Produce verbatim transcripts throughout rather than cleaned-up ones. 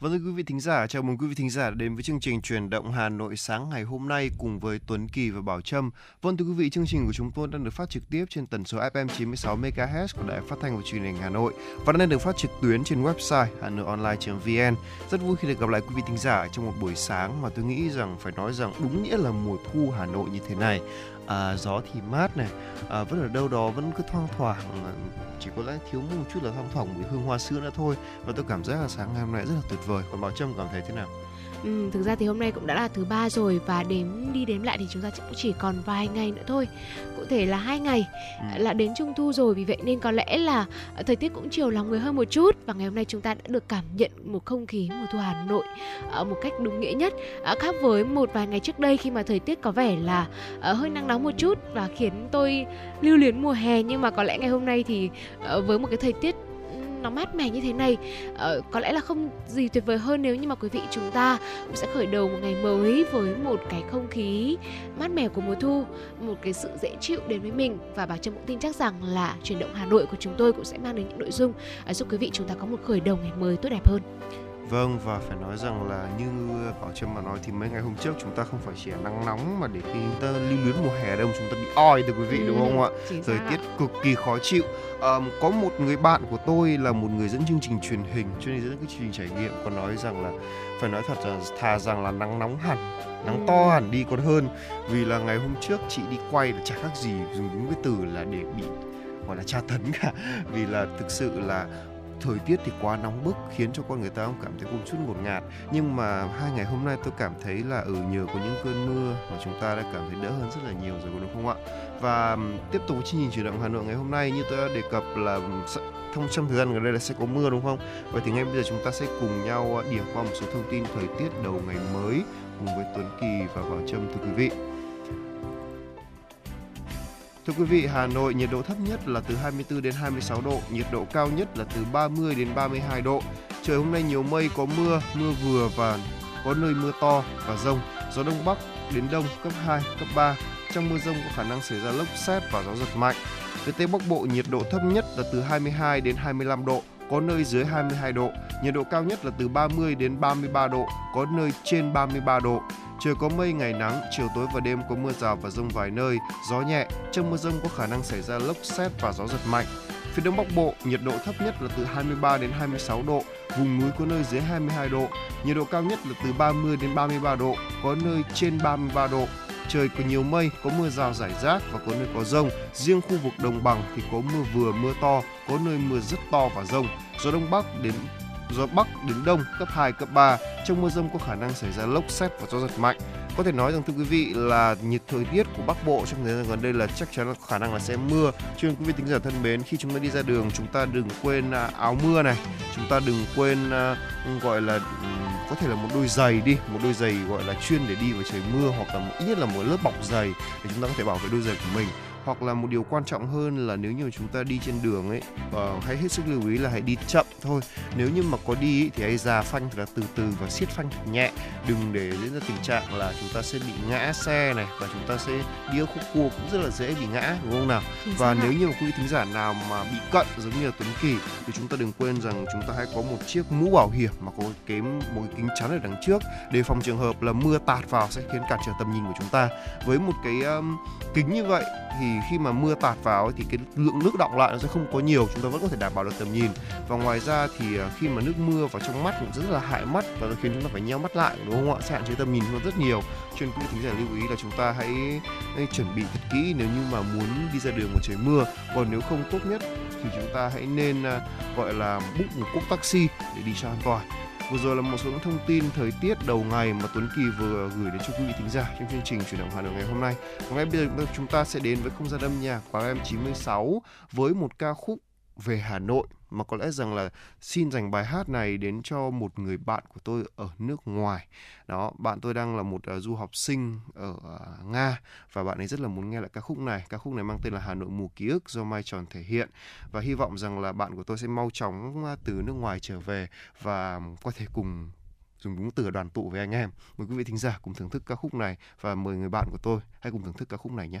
Vâng thưa quý vị thính giả, chào mừng quý vị thính giả đến với chương trình Chuyển động Hà Nội sáng ngày hôm nay cùng với Tuấn Kỳ và Bảo Trâm. Vâng thưa quý vị, chương trình của chúng tôi đang được phát trực tiếp trên tần số ép em chín mươi sáu mê ga héc của Đài Phát thanh và Truyền hình Hà Nội và đang được phát trực tuyến trên website hanoionline chấm vn. Rất vui khi được gặp lại quý vị thính giả trong một buổi sáng mà tôi nghĩ rằng phải nói rằng đúng nghĩa là mùa thu Hà Nội như thế này. À, gió thì mát này, à, vẫn ở đâu đó vẫn cứ thoang thoảng, chỉ có lẽ thiếu một chút là thoang thoảng mùi hương hoa sữa nữa thôi, và tôi cảm giác là sáng ngày hôm nay rất là tuyệt vời. Còn Bảo Trâm cảm thấy thế nào? Ừ, thực ra thì hôm nay cũng đã là thứ ba rồi và đếm đi đếm lại thì chúng ta cũng chỉ còn vài ngày nữa thôi, cụ thể là hai ngày ừ. là đến Trung Thu rồi. Vì vậy nên có lẽ là thời tiết cũng chiều lòng người hơn một chút, và ngày hôm nay chúng ta đã được cảm nhận một không khí mùa thu Hà Nội một cách đúng nghĩa nhất, khác với một vài ngày trước đây khi mà thời tiết có vẻ là hơi nắng nóng một chút và khiến tôi lưu luyến mùa hè. Nhưng mà có lẽ ngày hôm nay thì với một cái thời tiết nó mát mẻ như thế này, ờ, có lẽ là không gì tuyệt vời hơn nếu như mà quý vị chúng ta cũng sẽ khởi đầu một ngày mới với một cái không khí mát mẻ của mùa thu, một cái sự dễ chịu đến với mình. Và Bảo Trâm cũng tin chắc rằng là Chuyển động Hà Nội của chúng tôi cũng sẽ mang đến những nội dung giúp quý vị chúng ta có một khởi đầu ngày mới tốt đẹp hơn. Vâng, và phải nói rằng là như Bảo Trâm mà nói thì mấy ngày hôm trước chúng ta không phải chỉ nắng nóng mà để khi chúng ta lưu luyến mùa hè đâu, chúng ta bị oi được quý vị ừ, đúng không ạ? Thời tiết cực kỳ khó chịu. À, có một người bạn của tôi là một người dẫn chương trình truyền hình, cho nên dẫn cái chương trình trải nghiệm, còn nói rằng là phải nói thật là thà rằng là nắng nóng hẳn, nắng ừ. to hẳn đi còn hơn. Vì là ngày hôm trước chị đi quay là chả khác gì, dùng đúng cái từ là để bị gọi là tra tấn cả. Vì là thực sự là thời tiết thì quá nóng bức khiến cho con người ta không cảm thấy một chút ngột ngạt. Nhưng mà hai ngày hôm nay tôi cảm thấy là ở ừ, nhờ có những cơn mưa mà chúng ta đã cảm thấy đỡ hơn rất là nhiều rồi, đúng không ạ? Và tiếp tục chương trình Chuyển động Hà Nội ngày hôm nay, như tôi đã đề cập là thông trong thời gian gần đây là sẽ có mưa, đúng không? Vậy thì ngay bây giờ chúng ta sẽ cùng nhau điểm qua một số thông tin thời tiết đầu ngày mới cùng với Tuấn Kỳ và Bảo Trâm, thưa quý vị. Thưa quý vị, Hà Nội nhiệt độ thấp nhất là từ hai mươi tư đến hai mươi sáu độ, nhiệt độ cao nhất là từ ba mươi đến ba mươi hai độ. Trời hôm nay nhiều mây, có mưa, mưa vừa và có nơi mưa to và dông, gió đông bắc đến đông cấp hai, cấp ba. Trong mưa dông có khả năng xảy ra lốc sét và gió giật mạnh. Phía Tây Bắc Bộ nhiệt độ thấp nhất là từ hai mươi hai đến hai mươi lăm độ, có nơi dưới hai mươi hai độ, nhiệt độ cao nhất là từ ba mươi đến ba mươi ba độ, có nơi trên ba mươi ba độ. Trời có mây, ngày nắng, chiều tối và đêm có mưa rào và dông vài nơi, gió nhẹ, trong mưa dông có khả năng xảy ra lốc sét và gió giật mạnh. Phía Đông Bắc Bộ, nhiệt độ thấp nhất là từ hai mươi ba đến hai mươi sáu độ, vùng núi có nơi dưới hai mươi hai độ, nhiệt độ cao nhất là từ ba mươi đến ba mươi ba độ, có nơi trên ba mươi ba độ. Trời có nhiều mây, có mưa rào rải rác và có nơi có dông, riêng khu vực đồng bằng thì có mưa vừa mưa to, có nơi mưa rất to và dông, gió Đông Bắc đến gió Bắc đến Đông cấp hai, cấp ba, trong mưa dông có khả năng xảy ra lốc sét và gió giật mạnh. Có thể nói rằng thưa quý vị là nhiệt thời tiết của Bắc Bộ trong thời gian gần đây là chắc chắn là khả năng là sẽ mưa. Cho nên quý vị thính giả thân mến, khi chúng ta đi ra đường chúng ta đừng quên áo mưa này, chúng ta đừng quên gọi là có thể là một đôi giày đi, một đôi giày gọi là chuyên để đi vào trời mưa, hoặc là ít nhất là một lớp bọc giày để chúng ta có thể bảo vệ đôi giày của mình. Hoặc là một điều quan trọng hơn là nếu như chúng ta đi trên đường ấy, uh, hãy hết sức lưu ý là hãy đi chậm thôi. Nếu như mà có đi ấy, thì hãy già phanh thật là từ từ và siết phanh thật nhẹ, đừng để diễn ra tình trạng là chúng ta sẽ bị ngã xe này, và chúng ta sẽ đi ở khúc cua cũng rất là dễ bị ngã, đúng không nào? Và nếu như mà quý vị thính giả nào mà bị cận giống như là Tuấn Kỳ thì chúng ta đừng quên rằng chúng ta hãy có một chiếc mũ bảo hiểm mà có cái một cái kính chắn ở đằng trước để phòng trường hợp là mưa tạt vào sẽ khiến cản trở tầm nhìn của chúng ta. Với một cái um, kính như vậy thì khi mà mưa tạt vào thì cái lượng nước đọng lại nó sẽ không có nhiều, chúng ta vẫn có thể đảm bảo được tầm nhìn. Và ngoài ra thì khi mà nước mưa vào trong mắt cũng rất là hại mắt và nó khiến chúng ta phải nheo mắt lại, đúng không ạ? Sẽ hạn chế tầm nhìn hơn rất nhiều. Cho nên quý vị thính giả lưu ý là chúng ta hãy, hãy chuẩn bị thật kỹ nếu như mà muốn đi ra đường vào trời mưa. Còn nếu không, tốt nhất thì chúng ta hãy nên gọi là book một cốc taxi để đi cho an toàn. Vừa rồi là một số những thông tin thời tiết đầu ngày mà Tuấn Kỳ vừa gửi đến cho quý vị thính giả trong chương trình Chuyển động Hà Nội ngày hôm nay. Và ngay bây giờ chúng ta sẽ đến với không gian âm nhạc của em chín mươi sáu với một ca khúc về Hà Nội, mà có lẽ rằng là xin dành bài hát này đến cho một người bạn của tôi ở nước ngoài. Đó, bạn tôi đang là một uh, du học sinh ở uh, Nga và bạn ấy rất là muốn nghe lại ca khúc này. Ca khúc này mang tên là Hà Nội mùa ký ức do Mai Tròn thể hiện, và hy vọng rằng là bạn của tôi sẽ mau chóng từ nước ngoài trở về và có thể cùng dùng đúng từ đoàn tụ với anh em. Mời quý vị thính giả cùng thưởng thức ca khúc này và mời người bạn của tôi hãy cùng thưởng thức ca khúc này nhé.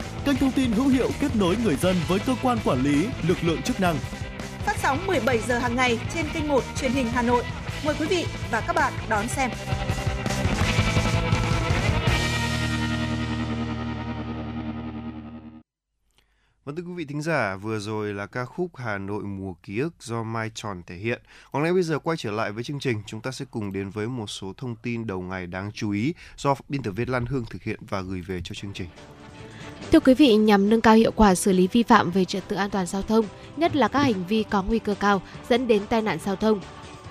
kênh thông tin hữu hiệu kết nối người dân với cơ quan quản lý, lực lượng chức năng. Phát sóng mười bảy giờ hàng ngày trên kênh một truyền hình Hà Nội. Mời quý vị và các bạn đón xem. Vâng, thưa quý vị thính giả, vừa rồi là ca khúc Hà Nội mùa ký ức do Mai Tròn thể hiện. Còn ngay bây giờ quay trở lại với chương trình, chúng ta sẽ cùng đến với một số thông tin đầu ngày đáng chú ý do biên tập viên Lan Hương thực hiện và gửi về cho chương trình. Thưa quý vị, nhằm nâng cao hiệu quả xử lý vi phạm về trật tự an toàn giao thông, nhất là các hành vi có nguy cơ cao dẫn đến tai nạn giao thông,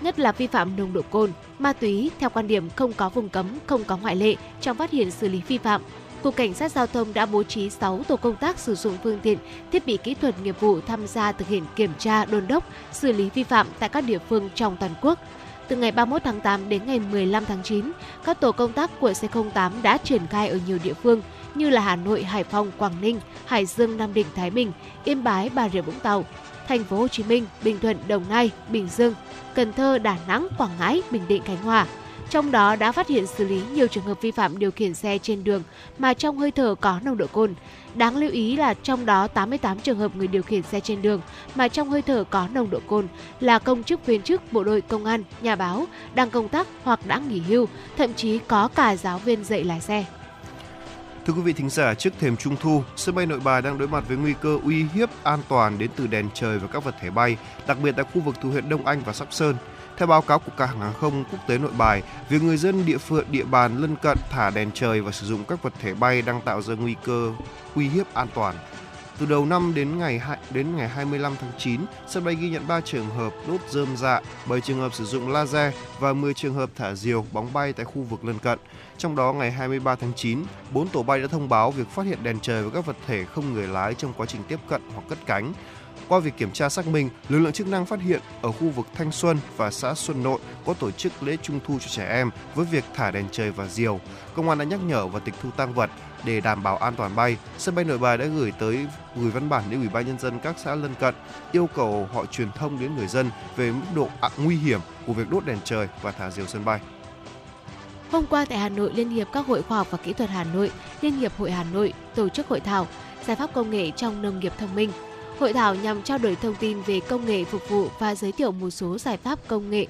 nhất là vi phạm nồng độ cồn, ma túy, theo quan điểm không có vùng cấm, không có ngoại lệ trong phát hiện xử lý vi phạm, Cục Cảnh sát Giao thông đã bố trí sáu tổ công tác sử dụng phương tiện, thiết bị kỹ thuật nghiệp vụ tham gia thực hiện kiểm tra, đôn đốc, xử lý vi phạm tại các địa phương trong toàn quốc. Từ ngày ba mươi mốt tháng tám đến ngày mười lăm tháng chín, các tổ công tác của C không tám đã triển khai ở nhiều địa phương như là Hà Nội, Hải Phòng, Quảng Ninh, Hải Dương, Nam Định, Thái Bình, Yên Bái, Bà Rịa Vũng Tàu, Thành phố Hồ Chí Minh, Bình Thuận, Đồng Nai, Bình Dương, Cần Thơ, Đà Nẵng, Quảng Ngãi, Bình Định, Khánh Hòa. Trong đó đã phát hiện xử lý nhiều trường hợp vi phạm điều khiển xe trên đường mà trong hơi thở có nồng độ cồn. Đáng lưu ý là trong đó tám mươi tám trường hợp người điều khiển xe trên đường mà trong hơi thở có nồng độ cồn là công chức, viên chức, bộ đội, công an, nhà báo, đang công tác hoặc đã nghỉ hưu, thậm chí có cả giáo viên dạy lái xe. Thưa quý vị thính giả, trước thềm Trung thu, sân bay Nội Bài đang đối mặt với nguy cơ uy hiếp an toàn đến từ đèn trời và các vật thể bay, đặc biệt tại khu vực thuộc huyện Đông Anh và Sóc Sơn. Theo báo cáo của Cảng hàng không quốc tế Nội Bài, việc người dân địa phận địa bàn lân cận thả đèn trời và sử dụng các vật thể bay đang tạo ra nguy cơ uy hiếp an toàn. Từ đầu năm đến ngày đến ngày hai mươi lăm tháng chín, sân bay ghi nhận ba trường hợp đốt rơm rạ, bảy trường hợp sử dụng laser và mười trường hợp thả diều bóng bay tại khu vực lân cận. Trong đó, ngày hai mươi ba tháng chín, bốn tổ bay đã thông báo việc phát hiện đèn trời và các vật thể không người lái trong quá trình tiếp cận hoặc cất cánh. Qua việc kiểm tra xác minh, lực lượng chức năng phát hiện ở khu vực Thanh Xuân và xã Xuân Nội có tổ chức lễ Trung thu cho trẻ em với việc thả đèn trời và diều. Công an đã nhắc nhở và tịch thu tang vật. Để đảm bảo an toàn bay, sân bay Nội Bài đã gửi tới gửi văn bản đến Ủy ban nhân dân các xã lân cận yêu cầu họ truyền thông đến người dân về mức độ nguy hiểm của việc đốt đèn trời và thả diều sân bay. Hôm qua tại Hà Nội, Liên hiệp các hội khoa học và kỹ thuật Hà Nội, Liên hiệp Hội Hà Nội tổ chức hội thảo giải pháp công nghệ trong nông nghiệp thông minh. Hội thảo nhằm trao đổi thông tin về công nghệ phục vụ và giới thiệu một số giải pháp công nghệ.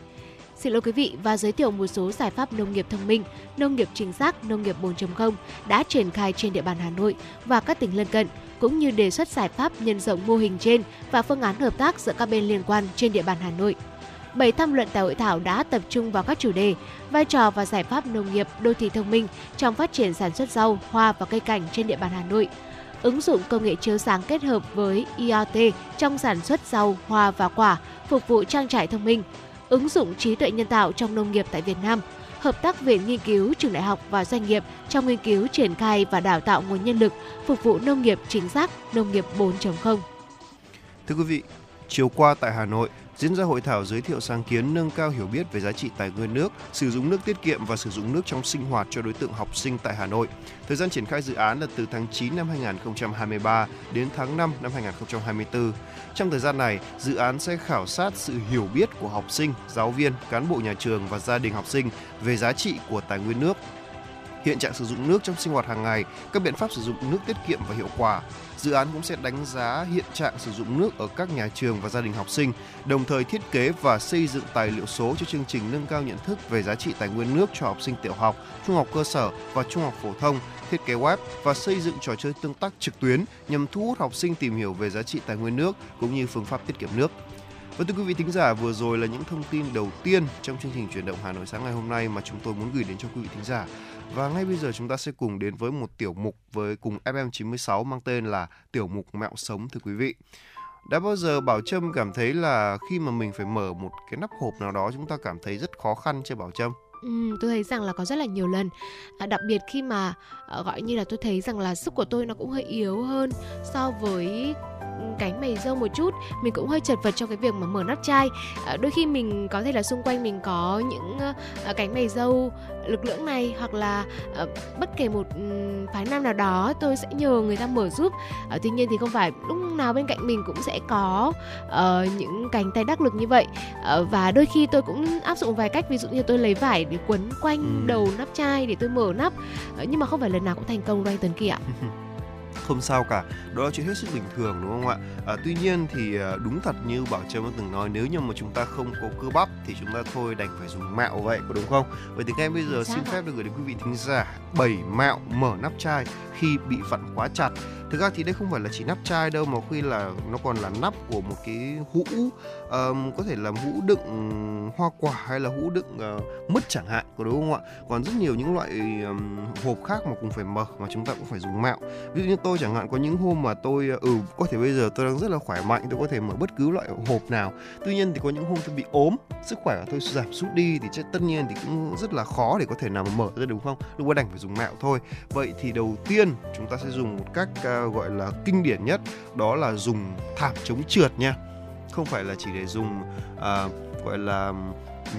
Xin lỗi quý vị, và giới thiệu một số giải pháp nông nghiệp thông minh, nông nghiệp chính xác, nông nghiệp bốn chấm không đã triển khai trên địa bàn Hà Nội và các tỉnh lân cận, cũng như đề xuất giải pháp nhân rộng mô hình trên và phương án hợp tác giữa các bên liên quan trên địa bàn Hà Nội. Bảy tham luận tại hội thảo đã tập trung vào các chủ đề vai trò và giải pháp nông nghiệp đô thị thông minh trong phát triển sản xuất rau, hoa và cây cảnh trên địa bàn Hà Nội, ứng dụng công nghệ chiếu sáng kết hợp với i o tê trong sản xuất rau, hoa và quả, phục vụ trang trại thông minh, ứng dụng trí tuệ nhân tạo trong nông nghiệp tại Việt Nam, hợp tác viện nghiên cứu, trường đại học và doanh nghiệp trong nghiên cứu, triển khai và đào tạo nguồn nhân lực, phục vụ nông nghiệp chính xác, nông nghiệp bốn chấm không. Thưa quý vị, chiều qua tại Hà Nội, diễn ra hội thảo giới thiệu sáng kiến nâng cao hiểu biết về giá trị tài nguyên nước, sử dụng nước tiết kiệm và sử dụng nước trong sinh hoạt cho đối tượng học sinh tại Hà Nội. Thời gian triển khai dự án là từ tháng chín năm hai nghìn không trăm hai mươi ba đến tháng năm năm hai nghìn không trăm hai mươi tư. Trong thời gian này, dự án sẽ khảo sát sự hiểu biết của học sinh, giáo viên, cán bộ nhà trường và gia đình học sinh về giá trị của tài nguyên nước, hiện trạng sử dụng nước trong sinh hoạt hàng ngày, các biện pháp sử dụng nước tiết kiệm và hiệu quả. Dự án cũng sẽ đánh giá hiện trạng sử dụng nước ở các nhà trường và gia đình học sinh, đồng thời thiết kế và xây dựng tài liệu số cho chương trình nâng cao nhận thức về giá trị tài nguyên nước cho học sinh tiểu học, trung học cơ sở và trung học phổ thông, thiết kế web và xây dựng trò chơi tương tác trực tuyến nhằm thu hút học sinh tìm hiểu về giá trị tài nguyên nước cũng như phương pháp tiết kiệm nước. Và thưa quý vị thính giả, vừa rồi là những thông tin đầu tiên trong chương trình Chuyển động Hà Nội sáng ngày hôm nay mà chúng tôi muốn gửi đến cho quý vị thính giả. Và ngay bây giờ chúng ta sẽ cùng đến với một tiểu mục với cùng ép em chín sáu mang tên là tiểu mục Mẹo Sống, thưa quý vị. Đã bao giờ Bảo Trâm cảm thấy là khi mà mình phải mở một cái nắp hộp nào đó chúng ta cảm thấy rất khó khăn chưa Bảo Trâm? Ừ, tôi thấy rằng là có rất là nhiều lần à, đặc biệt khi mà à, gọi như là tôi thấy rằng là sức của tôi nó cũng hơi yếu hơn so với cánh mày râu một chút. Mình cũng hơi chật vật trong cái việc mà mở nắp chai. à, Đôi khi mình có thể là xung quanh mình có những à, cánh mày râu lực lưỡng này, hoặc là à, bất kể một um, phái nam nào đó tôi sẽ nhờ người ta mở giúp. à, Tuy nhiên thì không phải lúc nào bên cạnh mình cũng sẽ có uh, những cánh tay đắc lực như vậy. uh, Và đôi khi tôi cũng áp dụng vài cách. Ví dụ như tôi lấy vải để quấn quanh ừ. đầu nắp chai để tôi mở nắp. uh, Nhưng mà không phải lần nào cũng thành công đâu anh Tuấn Kỳ ạ. Không sao cả, đó là chuyện hết sức bình thường đúng không ạ? À, tuy nhiên thì đúng thật như Bảo Trâm đã từng nói, nếu như mà chúng ta không có cơ bắp thì chúng ta thôi đành phải dùng mạo vậy, có đúng không? Vậy thì ngay bây giờ xin phép được gửi đến quý vị thính giả bảy mạo mở nắp chai khi bị vặn quá chặt. Thực ra thì đây không phải là chỉ nắp chai đâu, mà khi là nó còn là nắp của một cái hũ, um, có thể là hũ đựng hoa quả hay là hũ đựng uh, mứt chẳng hạn, có đúng không ạ? Còn rất nhiều những loại um, hộp khác mà cũng phải mở, mà chúng ta cũng phải dùng mạo. Ví dụ như tôi chẳng hạn, có những hôm mà tôi uh, ừ có thể bây giờ tôi đang rất là khỏe mạnh, tôi có thể mở bất cứ loại hộp nào. Tuy nhiên thì có những hôm tôi bị ốm, sức khỏe của tôi giảm sút đi thì chắc tất nhiên thì cũng rất là khó để có thể nào mà mở ra đúng không? Lúc đó đành phải dùng mạo thôi. Vậy thì đầu tiên chúng ta sẽ dùng một cách uh, gọi là kinh điển nhất, đó là dùng thảm chống trượt nha. Không phải là chỉ để dùng à, gọi là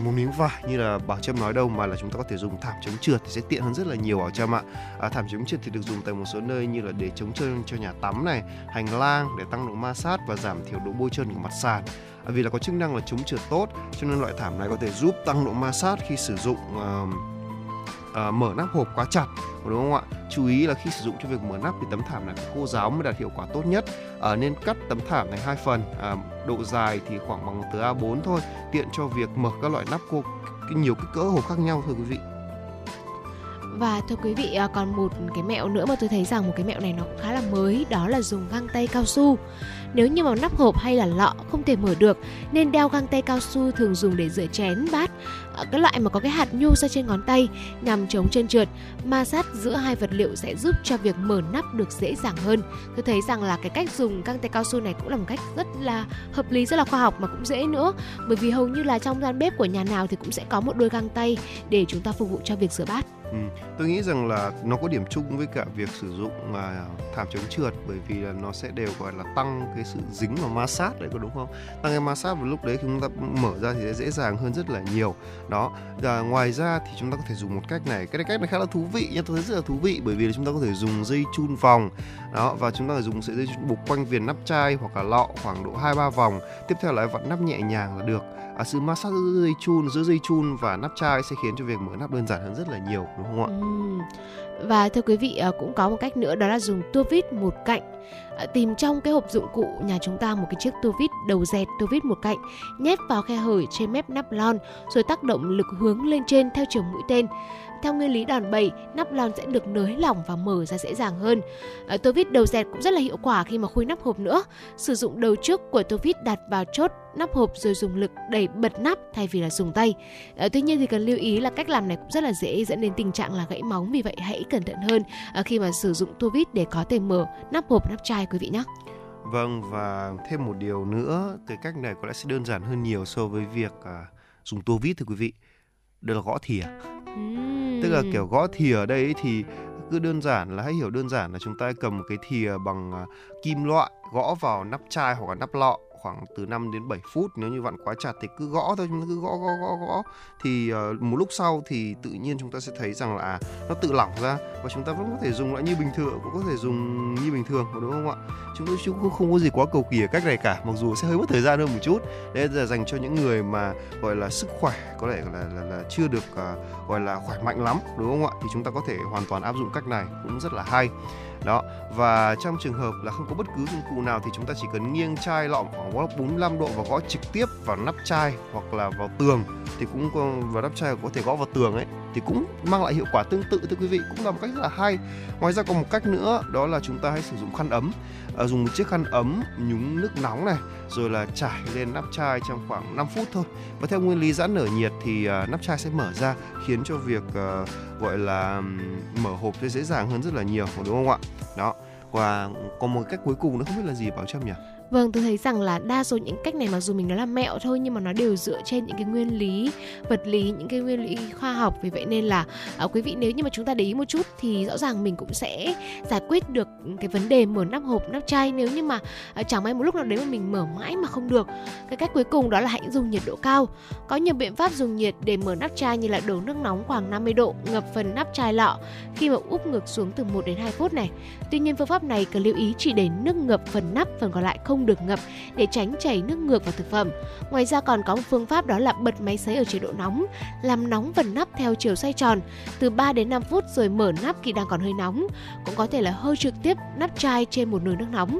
một miếng vải như là Bảo Trâm nói đâu, mà là chúng ta có thể dùng thảm chống trượt thì sẽ tiện hơn rất là nhiều, Bảo Trâm ạ. à, Thảm chống trượt thì được dùng tại một số nơi như là để chống trơn cho nhà tắm này, hành lang, để tăng độ ma sát và giảm thiểu độ bôi trơn của mặt sàn. à, Vì là có chức năng là chống trượt tốt cho nên loại thảm này có thể giúp tăng độ ma sát khi sử dụng à, à, mở nắp hộp quá chặt, đúng không ạ? Chú ý là khi sử dụng cho việc mở nắp thì tấm thảm này phải khô ráo mới đạt hiệu quả tốt nhất. à, Nên cắt tấm thảm thành hai phần, à, độ dài thì khoảng bằng tờ a bốn thôi, tiện cho việc mở các loại nắp khô nhiều kích cỡ hộp khác nhau thôi quý vị. Và thưa quý vị, còn một cái mẹo nữa mà tôi thấy rằng một cái mẹo này nó cũng khá là mới, đó là dùng găng tay cao su. Nếu như mà nắp hộp hay là lọ không thể mở được nên đeo găng tay cao su thường dùng để rửa chén, bát, cái loại mà có cái hạt nhô ra trên ngón tay, nhằm chống trơn trượt. Ma sát giữa hai vật liệu sẽ giúp cho việc mở nắp được dễ dàng hơn. Tôi thấy rằng là cái cách dùng găng tay cao su này cũng là một cách rất là hợp lý, rất là khoa học mà cũng dễ nữa, bởi vì hầu như là trong gian bếp của nhà nào thì cũng sẽ có một đôi găng tay để chúng ta phục vụ cho việc rửa bát. Ừ, tôi nghĩ rằng là nó có điểm chung với cả việc sử dụng uh, thảm chống trượt, bởi vì là nó sẽ đều gọi là tăng cái sự dính và ma sát đấy, có đúng không? Tăng cái ma sát vào lúc đấy khi chúng ta mở ra thì sẽ dễ dàng hơn rất là nhiều. Đó, và ngoài ra thì chúng ta có thể dùng một cách này, cái cách này khá là thú vị nha, tôi thấy rất là thú vị, bởi vì là chúng ta có thể dùng dây chun vòng. Đó, và chúng ta có thể dùng sợi dây chun buộc quanh viền nắp chai hoặc là lọ khoảng độ hai ba vòng. Tiếp theo là vặn nắp nhẹ nhàng là được. À, sự ma sát giữa dây chun, giữa dây chun và nắp chai sẽ khiến cho việc mở nắp đơn giản hơn rất là nhiều, đúng không ạ? Ừ. Và thưa quý vị, cũng có một cách nữa, đó là dùng tua vít một cạnh. Tìm trong cái hộp dụng cụ nhà chúng ta một cái chiếc tua vít đầu dẹt, tua vít một cạnh, nhét vào khe hở trên mép nắp lon rồi tác động lực hướng lên trên theo chiều mũi tên. Theo nguyên lý đòn bẩy, nắp lon sẽ được nới lỏng và mở ra dễ dàng hơn. Tua vít đầu dẹt cũng rất là hiệu quả khi mà khui nắp hộp nữa. Sử dụng đầu trước của tua vít đặt vào chốt nắp hộp rồi dùng lực đẩy bật nắp thay vì là dùng tay. à, Tuy nhiên thì cần lưu ý là cách làm này cũng rất là dễ dẫn đến tình trạng là gãy móng. Vì vậy hãy cẩn thận hơn à, khi mà sử dụng tua vít để có thể mở nắp hộp, nắp chai quý vị nhé. Vâng, và thêm một điều nữa, cái cách này có lẽ sẽ đơn giản hơn nhiều so với việc à, dùng tua vít thưa quý vị. Đây là gõ thìa. uhm. Tức là kiểu gõ thìa ở đây thì cứ đơn giản là hãy hiểu đơn giản là chúng ta cầm một cái thìa bằng à, kim loại gõ vào nắp chai hoặc là nắp lọ khoảng từ năm đến bảy phút. Nếu như vặn quá chặt thì cứ gõ thôi, chúng ta cứ gõ gõ gõ gõ thì uh, một lúc sau thì tự nhiên chúng ta sẽ thấy rằng là à, nó tự lỏng ra và chúng ta vẫn có thể dùng lại như bình thường, cũng có thể dùng như bình thường, đúng không ạ? Chúng tôi cũng không có gì quá cầu kỳ ở cách này cả, mặc dù sẽ hơi mất thời gian hơn một chút. Đây là dành cho những người mà gọi là sức khỏe có lẽ là, là, là chưa được uh, gọi là khỏe mạnh lắm, đúng không ạ? Thì chúng ta có thể hoàn toàn áp dụng cách này, cũng rất là hay. Đó, và trong trường hợp là không có bất cứ dụng cụ nào thì chúng ta chỉ cần nghiêng chai lọ khoảng bốn mươi lăm độ và gõ trực tiếp vào nắp chai hoặc là vào tường thì cũng vào nắp chai, có thể gõ vào tường ấy thì cũng mang lại hiệu quả tương tự thưa quý vị, cũng là một cách rất là hay. Ngoài ra còn một cách nữa, đó là chúng ta hãy sử dụng khăn ấm. À, dùng một chiếc khăn ấm nhúng nước nóng này rồi là trải lên nắp chai trong khoảng năm phút thôi. Và theo nguyên lý giãn nở nhiệt thì à, nắp chai sẽ mở ra, khiến cho việc à, gọi là mở hộp sẽ dễ dàng hơn rất là nhiều, đúng không ạ? Đó, và còn một cách cuối cùng nữa, không biết là gì Bảo Trâm nhỉ? Vâng, tôi thấy rằng là đa số những cách này mặc dù mình nói là mẹo thôi nhưng mà nó đều dựa trên những cái nguyên lý vật lý, những cái nguyên lý khoa học. Vì vậy nên là à, quý vị nếu như mà chúng ta để ý một chút thì rõ ràng mình cũng sẽ giải quyết được cái vấn đề mở nắp hộp, nắp chai nếu như mà à, chẳng may một lúc nào đấy mà mình mở mãi mà không được. Cái cách cuối cùng đó là hãy dùng nhiệt độ cao. Có nhiều biện pháp dùng nhiệt để mở nắp chai như là đổ nước nóng khoảng năm mươi độ ngập phần nắp chai lọ khi mà úp ngược xuống từ một đến hai phút này. Tuy nhiên phương pháp này cần lưu ý chỉ để nước ngập phần nắp, phần còn lại không được ngập để tránh chảy nước ngược vào thực phẩm. Ngoài ra còn có một phương pháp đó là bật máy sấy ở chế độ nóng, làm nóng phần nắp theo chiều xoay tròn từ ba đến năm phút rồi mở nắp khi đang còn hơi nóng. Cũng có thể là hơi trực tiếp nắp chai trên một nồi nước nóng.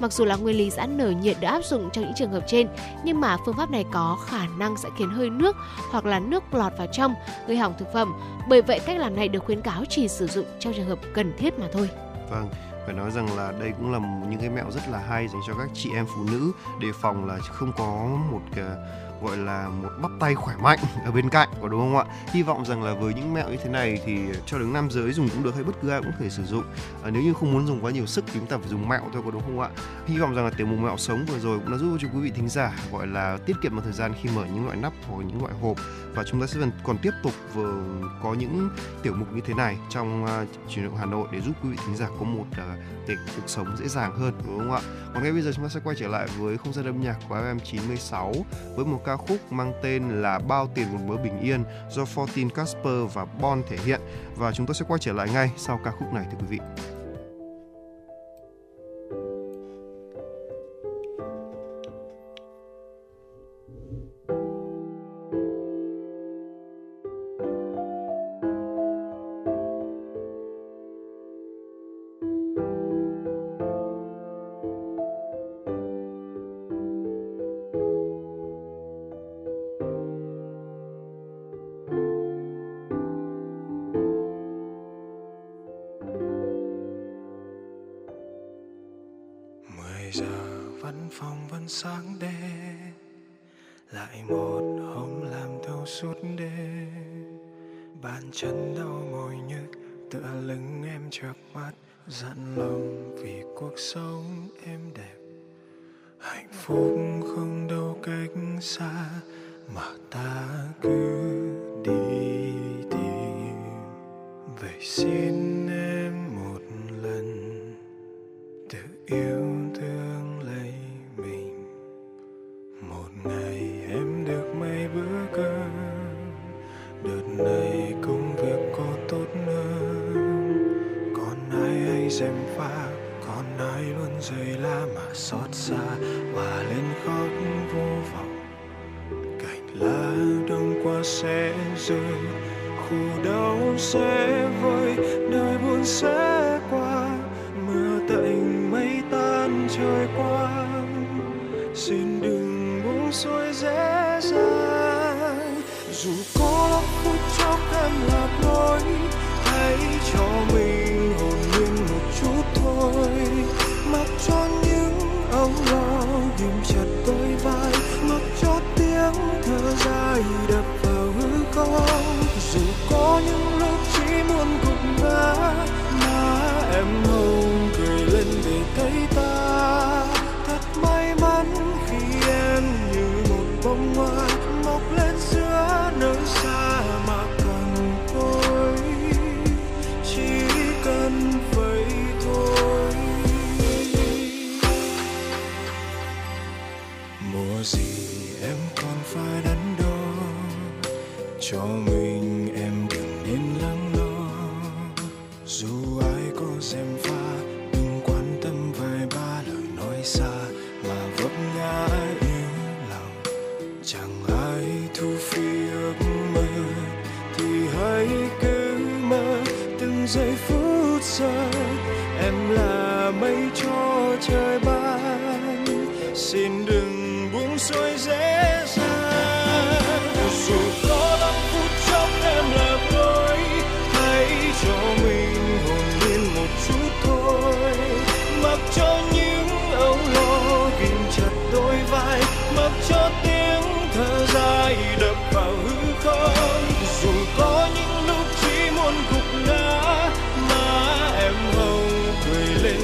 Mặc dù là nguyên lý giãn nở nhiệt đã áp dụng trong những trường hợp trên, nhưng mà phương pháp này có khả năng sẽ khiến hơi nước hoặc là nước lọt vào trong gây hỏng thực phẩm. Bởi vậy cách làm này được khuyến cáo chỉ sử dụng trong trường hợp cần thiết mà thôi. Vâng, phải nói rằng là đây cũng là những cái mẹo rất là hay dành cho các chị em phụ nữ, đề phòng là không có một cái gọi là một bắp tay khỏe mạnh ở bên cạnh, có đúng không ạ? Hy vọng rằng là với những mẹo như thế này thì cho đến nam giới dùng cũng được hay bất cứ ai cũng có thể sử dụng. À, nếu như không muốn dùng quá nhiều sức thì chúng ta phải dùng mẹo thôi, có đúng không ạ? Hy vọng rằng là tiểu mục mẹo sống vừa rồi cũng đã giúp cho quý vị thính giả gọi là tiết kiệm một thời gian khi mở những loại nắp hoặc những loại hộp, và chúng ta sẽ còn tiếp tục vừa có những tiểu mục như thế này trong uh, Chuyển động Hà Nội để giúp quý vị thính giả có một uh, cuộc sống dễ dàng hơn, đúng không ạ? Còn ngay bây giờ chúng ta sẽ quay trở lại với không gian âm nhạc của ép em chín mươi sáu với một ca khúc mang tên là Bao Tiền Một Mớ Bình Yên do Fortin Casper và Bon thể hiện, và chúng tôi sẽ quay trở lại ngay sau ca khúc này thưa quý vị.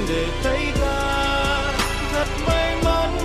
Để thấy ta thật may mắn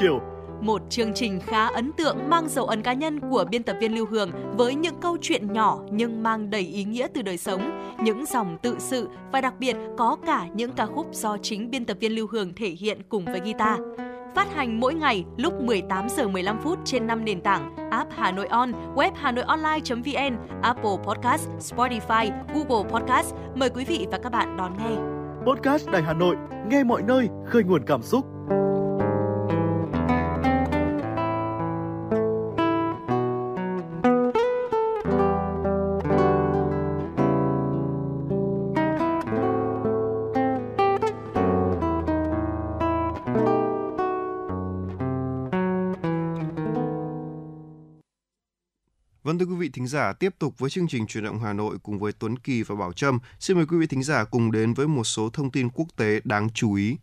Chiều. Một chương trình khá ấn tượng mang dấu ấn cá nhân của biên tập viên Lưu Hương với những câu chuyện nhỏ nhưng mang đầy ý nghĩa từ đời sống, những dòng tự sự và đặc biệt có cả những ca khúc do chính biên tập viên Lưu Hương thể hiện cùng với guitar. Phát hành mỗi ngày lúc mười tám giờ mười lăm phút trên năm nền tảng: app Hà Nội On, web hanoionline.vn, Apple Podcast, Spotify, Google Podcast. Mời quý vị và các bạn đón nghe. Podcast Đài Hà Nội, nghe mọi nơi, khơi nguồn cảm xúc. Vâng, thưa quý vị thính giả, tiếp tục với chương trình Chuyển động Hà Nội cùng với Tuấn Kỳ và Bảo Trâm. Xin mời quý vị thính giả cùng đến với một số thông tin quốc tế đáng chú ý.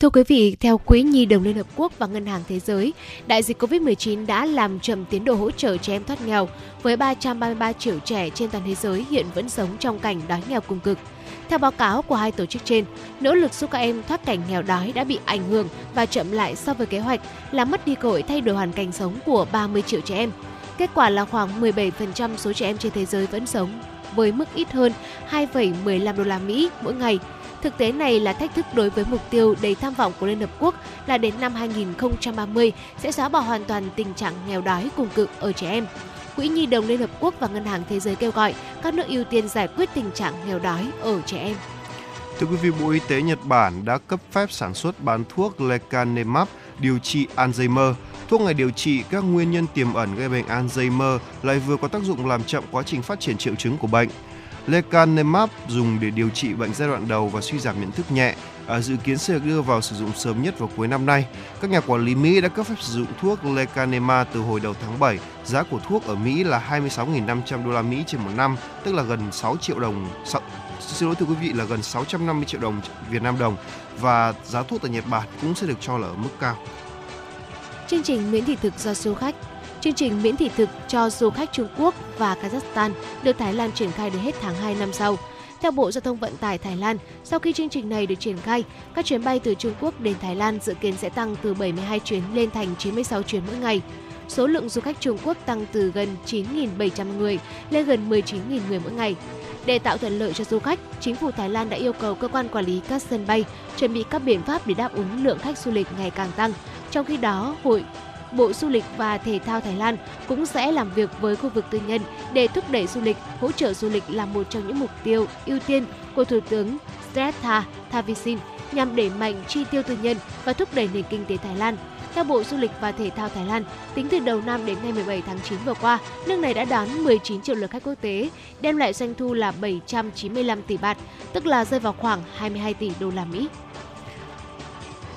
Thưa quý vị, theo Quỹ Nhi đồng Liên Hợp Quốc và Ngân hàng Thế giới, đại dịch covid mười chín đã làm chậm tiến độ hỗ trợ trẻ em thoát nghèo, với ba trăm ba mươi ba triệu trẻ trên toàn thế giới hiện vẫn sống trong cảnh đói nghèo cùng cực. Theo báo cáo của hai tổ chức trên, nỗ lực giúp các em thoát cảnh nghèo đói đã bị ảnh hưởng và chậm lại so với kế hoạch, làm mất đi cơ hội thay đổi hoàn cảnh sống của ba mươi triệu trẻ em. Kết quả là khoảng mười bảy phần trăm số trẻ em trên thế giới vẫn sống với mức ít hơn hai phẩy mười lăm đô la Mỹ mỗi ngày. Thực tế này là thách thức đối với mục tiêu đầy tham vọng của Liên Hợp Quốc là đến năm hai không ba không sẽ xóa bỏ hoàn toàn tình trạng nghèo đói cùng cực ở trẻ em. Quỹ Nhi đồng Liên Hợp Quốc và Ngân hàng Thế giới kêu gọi các nước ưu tiên giải quyết tình trạng nghèo đói ở trẻ em. Thưa quý vị, Bộ Y tế Nhật Bản đã cấp phép sản xuất bán thuốc Lecanemab điều trị Alzheimer. Thuốc này điều trị các nguyên nhân tiềm ẩn gây bệnh Alzheimer, lại vừa có tác dụng làm chậm quá trình phát triển triệu chứng của bệnh. Lecanemab dùng để điều trị bệnh giai đoạn đầu và suy giảm nhận thức nhẹ, à, dự kiến sẽ được đưa vào sử dụng sớm nhất vào cuối năm nay. Các nhà quản lý Mỹ đã cấp phép sử dụng thuốc Lecanemab từ hồi đầu tháng bảy. Giá của thuốc ở Mỹ là hai mươi sáu nghìn năm trăm đô la Mỹ trên một năm, tức là gần sáu triệu đồng. Xin lỗi thưa quý vị, là gần sáu trăm năm mươi triệu đồng Việt Nam đồng, và giá thuốc tại Nhật Bản cũng sẽ được cho là ở mức cao. Chương trình miễn thị thực do du khách Chương trình miễn thị thực cho du khách Trung Quốc và Kazakhstan được Thái Lan triển khai đến hết tháng hai năm sau. Theo Bộ Giao thông Vận tải Thái Lan, sau khi chương trình này được triển khai, các chuyến bay từ Trung Quốc đến Thái Lan dự kiến sẽ tăng từ bảy mươi hai chuyến lên thành chín mươi sáu chuyến mỗi ngày. Số lượng du khách Trung Quốc tăng từ gần chín nghìn bảy trăm người lên gần mười chín nghìn người mỗi ngày. Để tạo thuận lợi cho du khách, chính phủ Thái Lan đã yêu cầu cơ quan quản lý các sân bay chuẩn bị các biện pháp để đáp ứng lượng khách du lịch ngày càng tăng. Trong khi đó, Hội Bộ Du lịch và Thể thao Thái Lan cũng sẽ làm việc với khu vực tư nhân để thúc đẩy du lịch. Hỗ trợ du lịch là một trong những mục tiêu ưu tiên của Thủ tướng Srettha Thavisin nhằm đẩy mạnh chi tiêu tư nhân và thúc đẩy nền kinh tế Thái Lan. Theo Bộ Du lịch và Thể thao Thái Lan, tính từ đầu năm đến ngày mười bảy tháng chín vừa qua, nước này đã đón mười chín triệu lượt khách quốc tế, đem lại doanh thu là bảy trăm chín mươi lăm tỷ baht, tức là rơi vào khoảng hai mươi hai tỷ đô la Mỹ.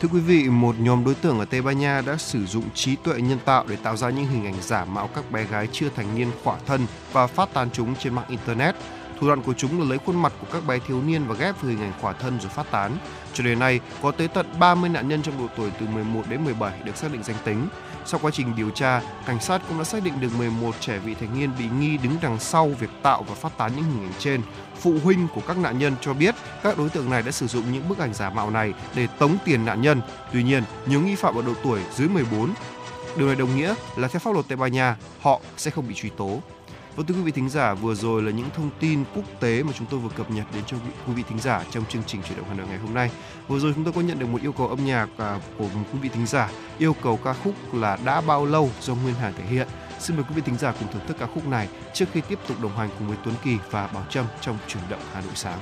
Thưa quý vị, một nhóm đối tượng ở Tây Ban Nha đã sử dụng trí tuệ nhân tạo để tạo ra những hình ảnh giả mạo các bé gái chưa thành niên khỏa thân và phát tán chúng trên mạng Internet. Thủ đoạn của chúng là lấy khuôn mặt của các bé thiếu niên và ghép với hình ảnh khỏa thân rồi phát tán. Cho đến nay, có tới tận ba mươi nạn nhân trong độ tuổi từ mười một đến mười bảy được xác định danh tính. Sau quá trình điều tra, cảnh sát cũng đã xác định được mười một trẻ vị thành niên bị nghi đứng đằng sau việc tạo và phát tán những hình ảnh trên. Phụ huynh của các nạn nhân cho biết các đối tượng này đã sử dụng những bức ảnh giả mạo này để tống tiền nạn nhân. Tuy nhiên, nhiều nghi phạm ở độ tuổi dưới mười bốn. Điều này đồng nghĩa là theo pháp luật Tây Ban Nha, họ sẽ không bị truy tố. Và thưa quý vị thính giả, vừa rồi là những thông tin quốc tế mà chúng tôi vừa cập nhật đến cho quý vị thính giả trong chương trình Chuyển động Hà Nội ngày hôm nay. Vừa rồi chúng tôi có nhận được một yêu cầu âm nhạc của một quý vị thính giả, yêu cầu ca khúc là Đã Bao Lâu do Nguyên Hà thể hiện. Xin mời quý vị thính giả cùng thưởng thức ca khúc này trước khi tiếp tục đồng hành cùng với Tuấn Kỳ và Bảo Trâm trong Chuyển động Hà Nội sáng.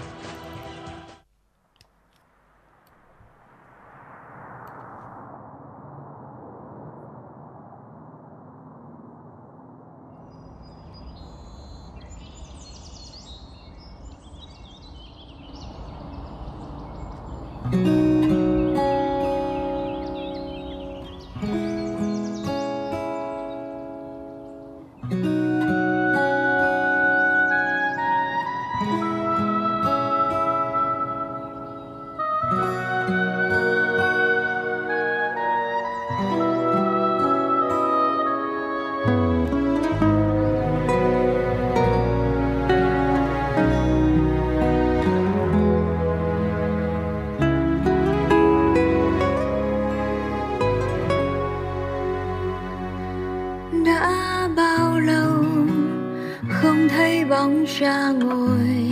Cha ngồi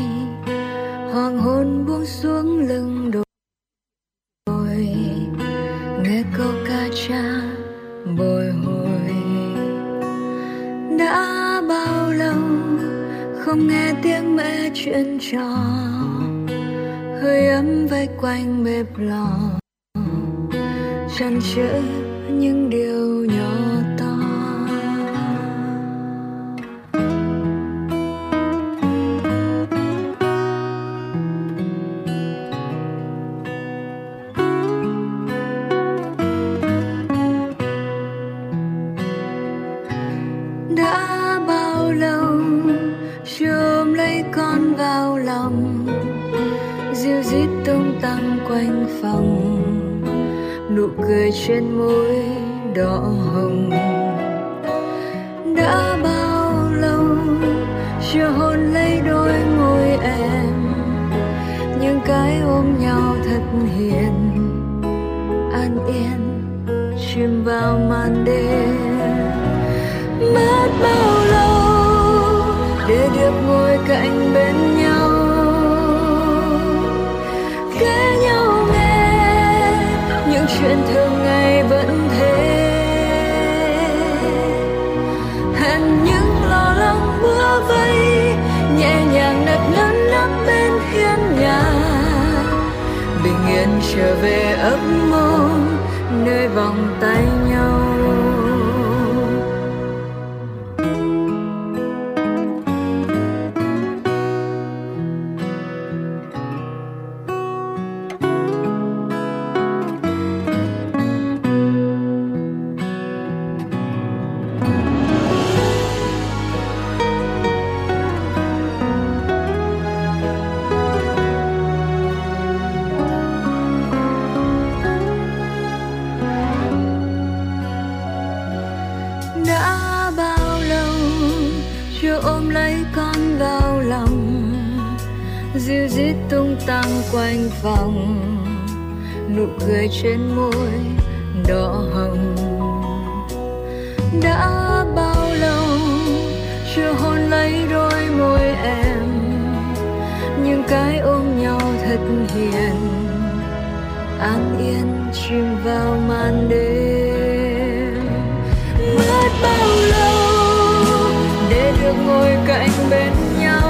hoàng hôn buông xuống lưng đồi, nghe câu ca cha bồi hồi. Đã bao lâu không nghe tiếng mẹ chuyện trò, hơi ấm vây quanh bếp lò, trăn trở những điều nhỏ. Trên môi đỏ hồng đã bao lâu chưa hôn lấy đôi môi em, những cái ôm nhau thật hiền, an yên chìm vào màn đêm. Mất bao lâu để được ngồi cạnh bên nhau, kể nhau nghe những chuyện thường vẫn thế, hẹn những lo lắng bữa vây nhẹ nhàng nấp lấn lấp bên hiên nhà, bình yên trở về ấp môn nơi vòng tay nhau. Quanh phòng nụ cười trên môi đỏ hồng đã bao lâu chưa hôn lấy đôi môi em, những cái ôm nhau thật hiền, an yên chìm vào màn đêm. Mất bao lâu để được ngồi cạnh bên nhau,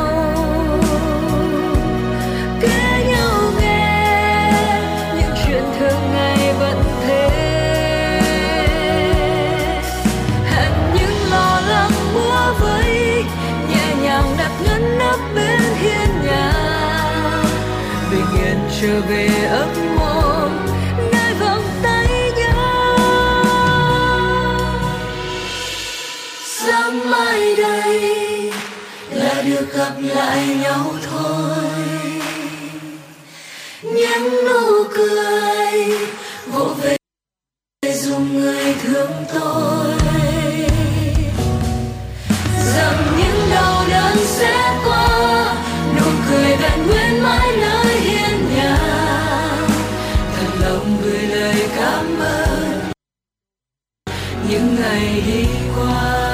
trở về ấp môn nơi vòng tay nhau. Sáng mai đây là được gặp lại nhau thôi, những nụ cười vỗ về dùng người thương tôi, rằng những đau đớn sẽ qua, nụ cười vẹn nguyên mãi nơi. Cảm ơn những ngày đi qua.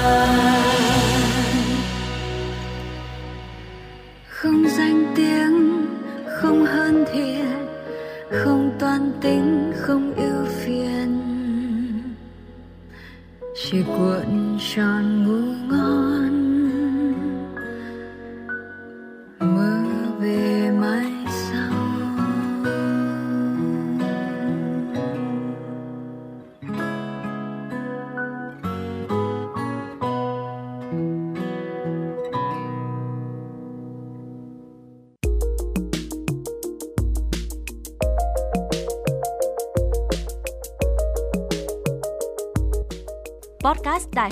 podcast Đài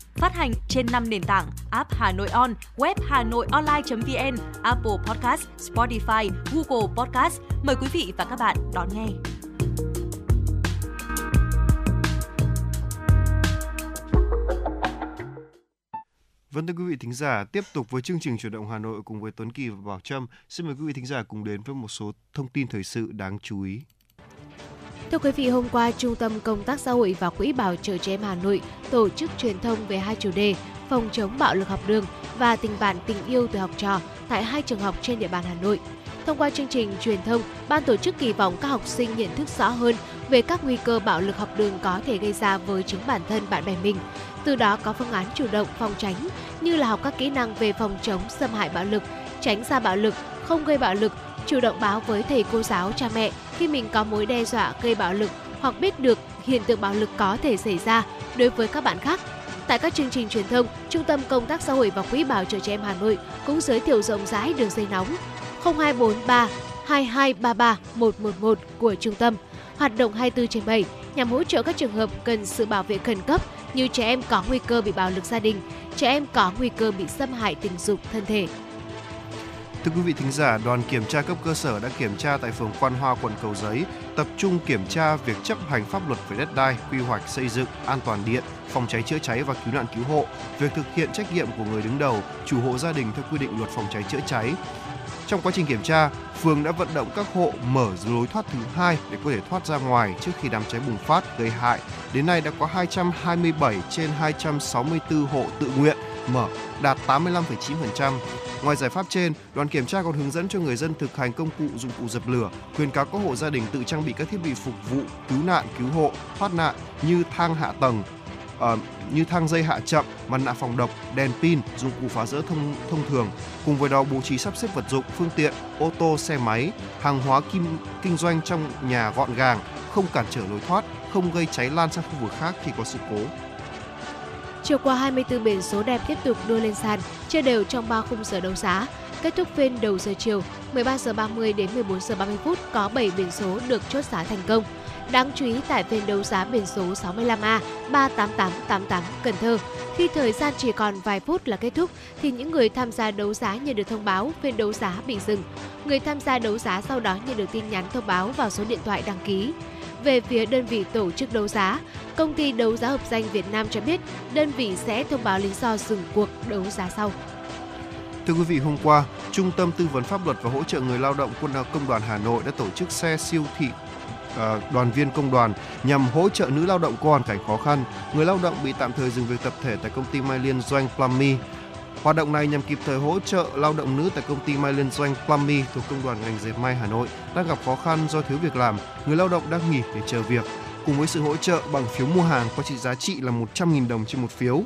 Phát hành trên năm nền tảng: app Hà Nội On, web hanoionline chấm vn, Apple Podcast, Spotify, Google Podcast. Mời quý vị và các bạn đón nghe. Vâng, thưa quý vị thính giả, tiếp tục với chương trình Chuyển động Hà Nội cùng với Tuấn Kỳ và Bảo Trâm. Xin mời quý vị thính giả cùng đến với một số thông tin thời sự đáng chú ý. Thưa quý vị, hôm qua, Trung tâm Công tác Xã hội và Quỹ Bảo trợ Trẻ Em Hà Nội tổ chức truyền thông về hai chủ đề phòng chống bạo lực học đường và tình bạn tình yêu từ học trò tại hai trường học trên địa bàn Hà Nội. Thông qua chương trình truyền thông, ban tổ chức kỳ vọng các học sinh nhận thức rõ hơn về các nguy cơ bạo lực học đường có thể gây ra với chính bản thân bạn bè mình. Từ đó có phương án chủ động phòng tránh như là học các kỹ năng về phòng chống xâm hại bạo lực, tránh xa bạo lực, không gây bạo lực, chủ động báo với thầy cô giáo, cha mẹ khi mình có mối đe dọa gây bạo lực hoặc biết được hiện tượng bạo lực có thể xảy ra đối với các bạn khác. Tại các chương trình truyền thông, Trung tâm Công tác Xã hội và Quỹ Bảo trợ Trẻ Em Hà Nội cũng giới thiệu rộng rãi đường dây nóng không hai bốn ba hai hai ba ba một một một của Trung tâm, hoạt động hai mươi bốn trên bảy nhằm hỗ trợ các trường hợp cần sự bảo vệ khẩn cấp như trẻ em có nguy cơ bị bạo lực gia đình, trẻ em có nguy cơ bị xâm hại tình dục thân thể. Thưa quý vị thính giả, đoàn kiểm tra cấp cơ sở đã kiểm tra tại phường Quan Hoa, quận Cầu Giấy, tập trung kiểm tra việc chấp hành pháp luật về đất đai, quy hoạch xây dựng, an toàn điện, phòng cháy chữa cháy và cứu nạn cứu hộ, việc thực hiện trách nhiệm của người đứng đầu, chủ hộ gia đình theo quy định luật phòng cháy chữa cháy. Trong quá trình kiểm tra, phường đã vận động các hộ mở lối thoát thứ hai để có thể thoát ra ngoài trước khi đám cháy bùng phát gây hại. Đến nay đã có hai trăm hai mươi bảy trên hai trăm sáu mươi tư hộ tự nguyện mở, đạt tám mươi lăm phẩy chín phần trăm. Ngoài giải pháp trên, đoàn kiểm tra còn hướng dẫn cho người dân thực hành công cụ dụng cụ dập lửa, khuyến cáo các hộ gia đình tự trang bị các thiết bị phục vụ cứu nạn, cứu hộ, thoát nạn như thang hạ tầng, uh, như thang dây hạ chậm, mặt nạ phòng độc, đèn pin, dụng cụ phá rỡ thông, thông thường. Cùng với đó bố trí sắp xếp vật dụng, phương tiện, ô tô, xe máy, hàng hóa kim, kinh doanh trong nhà gọn gàng, không cản trở lối thoát, không gây cháy lan sang khu vực khác khi có sự cố. Chiều qua, hai mươi tư biển số đẹp tiếp tục đưa lên sàn, chia đều trong ba khung giờ đấu giá. Kết thúc phiên đầu giờ chiều, mười ba giờ ba mươi đến mười bốn giờ ba mươi phút có bảy biển số được chốt giá thành công. Đáng chú ý tại phiên đấu giá biển số sáu mươi lăm A ba tám tám tám tám Cần Thơ, khi thời gian chỉ còn vài phút là kết thúc thì những người tham gia đấu giá nhận được thông báo phiên đấu giá bị dừng. Người tham gia đấu giá sau đó nhận được tin nhắn thông báo vào số điện thoại đăng ký. Về phía đơn vị tổ chức đấu giá, Công ty Đấu giá Hợp danh Việt Nam cho biết đơn vị sẽ thông báo lý do dừng cuộc đấu giá sau. Thưa quý vị, hôm qua, Trung tâm Tư vấn Pháp luật và Hỗ trợ Người lao động Công đoàn Hà Nội đã tổ chức xe siêu thị đoàn viên công đoàn nhằm hỗ trợ nữ lao động có hoàn cảnh khó khăn, người lao động bị tạm thời dừng việc tập thể tại công ty may liên doanh Plummy. Hoạt động này nhằm kịp thời hỗ trợ lao động nữ tại công ty may liên doanh Plummy thuộc Công đoàn ngành dệt may Hà Nội đang gặp khó khăn do thiếu việc làm, người lao động đang nghỉ để chờ việc. Cùng với sự hỗ trợ bằng phiếu mua hàng có trị giá trị là một trăm nghìn đồng trên một phiếu,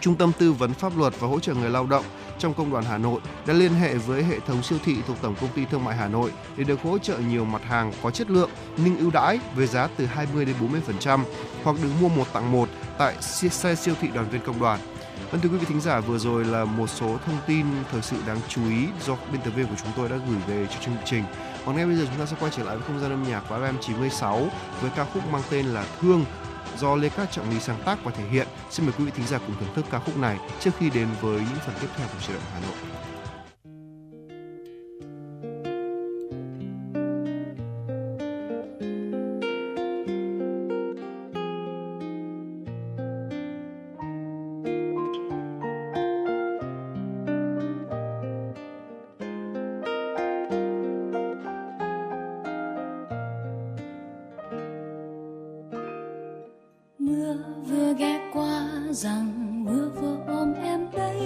Trung tâm Tư vấn Pháp luật và Hỗ trợ Người lao động trong Công đoàn Hà Nội đã liên hệ với hệ thống siêu thị thuộc Tổng Công ty Thương mại Hà Nội để được hỗ trợ nhiều mặt hàng có chất lượng nhưng ưu đãi với giá từ hai mươi đến bốn mươi phần trăm hoặc được mua một tặng một tại xe siêu thị đoàn viên công đoàn. Vâng, thưa quý vị thính giả, vừa rồi là một số thông tin thời sự đáng chú ý do biên tập viên của chúng tôi đã gửi về cho chương trình. Còn ngay bây giờ chúng ta sẽ quay trở lại với không gian âm nhạc của ép em chín mươi sáu với ca khúc mang tên là Thương do Lê Cát Trọng Lý sáng tác và thể hiện. Xin mời quý vị thính giả cùng thưởng thức ca khúc này trước khi đến với những phần tiếp theo của Chuyển động Hà Nội. rằng mưa vừa ôm em đây,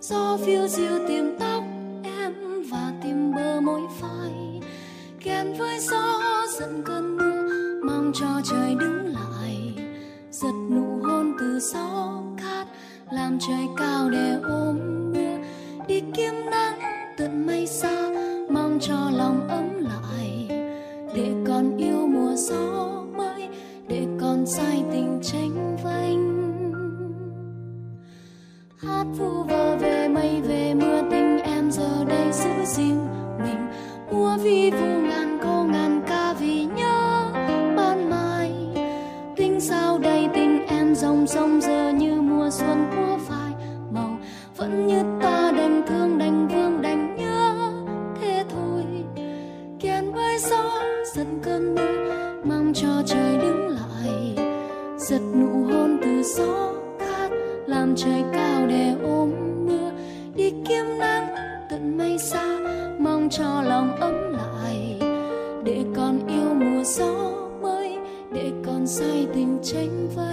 gió phiêu diêu tìm tóc em và tìm bờ môi phai, kèm với gió dẫn cơn mưa mong cho trời đứng lại, giật nụ hôn từ gió cát làm trời cao để ôm mưa, đi kiếm nắng tận mây xa mong cho lòng ấm lại, để còn yêu mùa gió mới, để còn say tình tranh vênh. Hát vu vơ về mây về mưa tình em giờ đây giữ gìn mình, mua vi vu ngàn câu ngàn ca vì nhớ ban mai, tình sao đây tình em dòng sông giờ như mùa xuân của phai màu, vẫn như ta đành thương đành vương đành nhớ thế thôi, kèn với gió dẫn cơn mưa mong cho trời đứng lại, giật nụ hôn từ gió khát làm trời cao để ôm mưa, đi kiếm nắng tận mây xa mong cho lòng ấm lại, để còn yêu mùa gió mới, để còn say tình tranh vênh.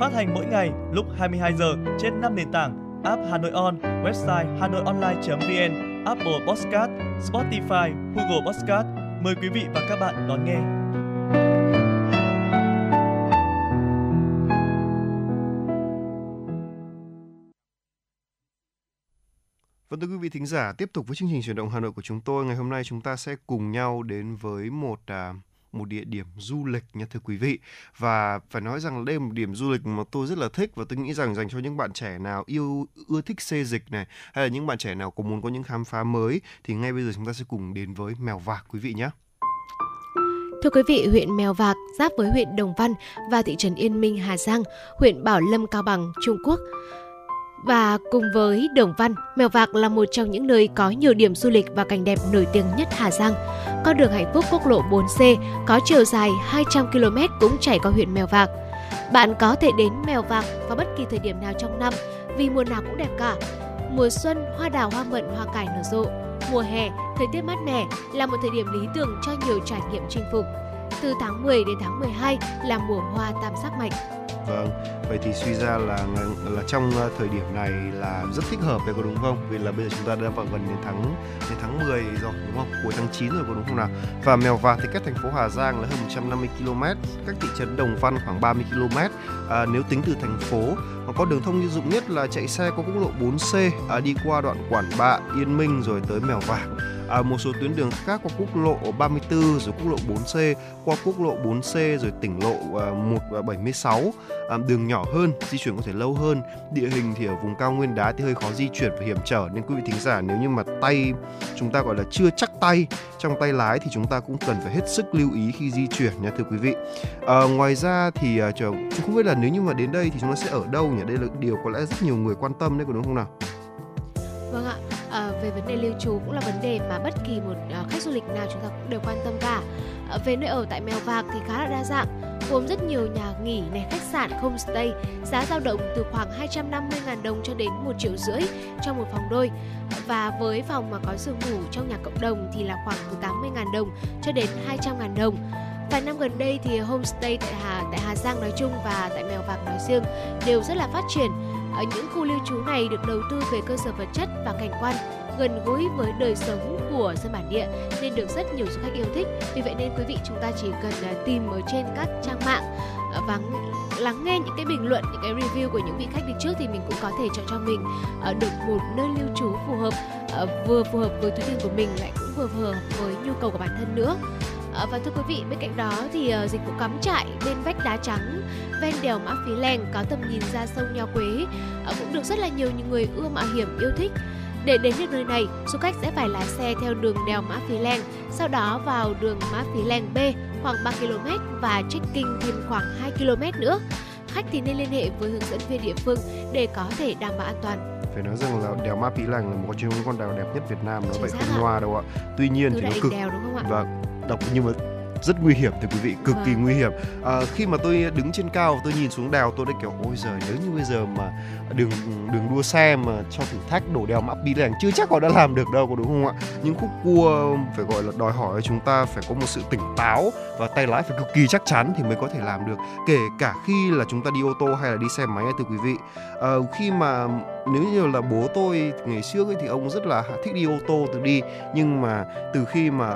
Phát hành mỗi ngày lúc hai mươi hai giờ trên năm nền tảng: app Hà Nội On, website hanoionline chấm vn, Apple Podcast, Spotify, Google Podcast. Mời quý vị và các bạn đón nghe. Vâng, thưa quý vị thính giả, tiếp tục với chương trình Chuyển động Hà Nội của chúng tôi. Ngày hôm nay chúng ta sẽ cùng nhau đến với một à, một địa điểm du lịch nha thưa quý vị. Và phải nói rằng đây là một điểm du lịch mà tôi rất là thích, và tôi nghĩ rằng dành cho những bạn trẻ nào yêu ưa thích xê dịch này, hay là những bạn trẻ nào cũng muốn có những khám phá mới, thì ngay bây giờ chúng ta sẽ cùng đến với Mèo Vạc quý vị nhé. Thưa quý vị, huyện Mèo Vạc giáp với huyện Đồng Văn và thị trấn Yên Minh, Hà Giang, huyện Bảo Lâm, Cao Bằng, Trung Quốc. Và cùng với Đồng Văn, Mèo Vạc là một trong những nơi có nhiều điểm du lịch và cảnh đẹp nổi tiếng nhất Hà Giang. Con đường hạnh phúc quốc lộ bốn C có chiều dài hai trăm ki lô mét cũng chảy qua huyện Mèo Vạc. Bạn có thể đến Mèo Vạc vào bất kỳ thời điểm nào trong năm vì mùa nào cũng đẹp cả. Mùa xuân, hoa đào, hoa mận, hoa cải nở rộ. Mùa hè, thời tiết mát mẻ là một thời điểm lý tưởng cho nhiều trải nghiệm chinh phục. Từ tháng mười đến tháng mười hai là mùa hoa tam sắc mạch. Vâng, vậy thì suy ra là là trong thời điểm này là rất thích hợp đấy, có đúng không? Vì là bây giờ chúng ta đang vào gần đến tháng đến tháng mười rồi, đúng không? Cuối tháng chín rồi, có đúng không nào? Và Mèo Vạc thì cách thành phố Hà Giang là hơn một trăm năm mươi ki lô mét, cách thị trấn Đồng Văn khoảng ba mươi ki lô mét. À, nếu tính từ thành phố, mà có đường thông dụng nhất là chạy xe qua quốc lộ bốn C, à, đi qua đoạn Quản Bạ, Yên Minh rồi tới Mèo Vạc. À, một số tuyến đường khác qua quốc lộ ba mươi tư rồi quốc lộ bốn C, qua quốc lộ bốn C rồi tỉnh lộ à, một bảy mươi sáu. À, đường nhỏ hơn, di chuyển có thể lâu hơn. Địa hình thì ở vùng cao nguyên đá thì hơi khó di chuyển và hiểm trở, nên quý vị thính giả nếu như mà tay chúng ta gọi là chưa chắc tay trong tay lái thì chúng ta cũng cần phải hết sức lưu ý khi di chuyển nha thưa quý vị. À, ngoài ra thì à, chờ, chúng không biết là nếu như mà đến đây thì chúng ta sẽ ở đâu nhỉ? Đây là điều có lẽ rất nhiều người quan tâm đấy, có đúng không nào? Vâng ạ. À, về vấn đề lưu trú cũng là vấn đề mà bất kỳ một à, khách du lịch nào chúng ta cũng đều quan tâm cả. À, về nơi ở tại Mèo Vạc thì khá là đa dạng, gồm rất nhiều nhà nghỉ này, khách sạn, homestay, giá dao động từ khoảng hai trăm năm mươi nghìn đồng cho đến một triệu rưỡi cho một phòng đôi, và với phòng mà có giường ngủ trong nhà cộng đồng thì là khoảng từ tám mươi nghìn đồng cho đến hai trăm nghìn đồng. Vài năm gần đây thì homestay tại Hà tại Hà Giang nói chung và tại Mèo Vạc nói riêng đều rất là phát triển. Ở những khu lưu trú này được đầu tư về cơ sở vật chất và cảnh quan gần gũi với đời sống của dân bản địa nên được rất nhiều du khách yêu thích. Vì vậy nên quý vị chúng ta chỉ cần tìm ở trên các trang mạng và lắng nghe những cái bình luận, những cái review của những vị khách đi trước thì mình cũng có thể chọn cho mình được một nơi lưu trú phù hợp, vừa phù hợp với túi tiền của mình lại cũng vừa phù hợp với nhu cầu của bản thân nữa. Và thưa quý vị, bên cạnh đó thì dịch vụ cắm trại bên vách đá trắng ven đèo Mã Pí Lèng có tầm nhìn ra sông Nho Quế cũng được rất là nhiều người ưa mạo hiểm yêu thích. Để đến được nơi này, du khách sẽ phải lái xe theo đường đèo Mã Pí Lèng, sau đó vào đường Mã Pí Lèng B khoảng ba ki lô mét và trekking thêm khoảng hai ki lô mét nữa. Khách thì nên liên hệ với hướng dẫn viên địa phương để có thể đảm bảo an toàn. Phải nói rằng là đèo Mã Pí Lèng là một trong những con đèo đẹp nhất Việt Nam, nó phải không loa đâu ạ. Tuy nhiên thì nó cực đèo, đúng không ạ? Vâng, đọc nhưng mà rất nguy hiểm thưa quý vị, cực kỳ nguy hiểm. À, khi mà tôi đứng trên cao tôi nhìn xuống đèo tôi đã kiểu ôi giời, nếu như bây giờ mà đường đường đua xe mà cho thử thách đổ đèo Mã Pí Lèng chưa chắc họ đã làm được đâu, có đúng không ạ? Những khúc cua phải gọi là đòi hỏi chúng ta phải có một sự tỉnh táo và tay lái phải cực kỳ chắc chắn thì mới có thể làm được, kể cả khi là chúng ta đi ô tô hay là đi xe máy thưa quý vị. À, khi mà nếu như là bố tôi ngày xưa ấy, thì ông rất là thích đi ô tô từ đi, nhưng mà từ khi mà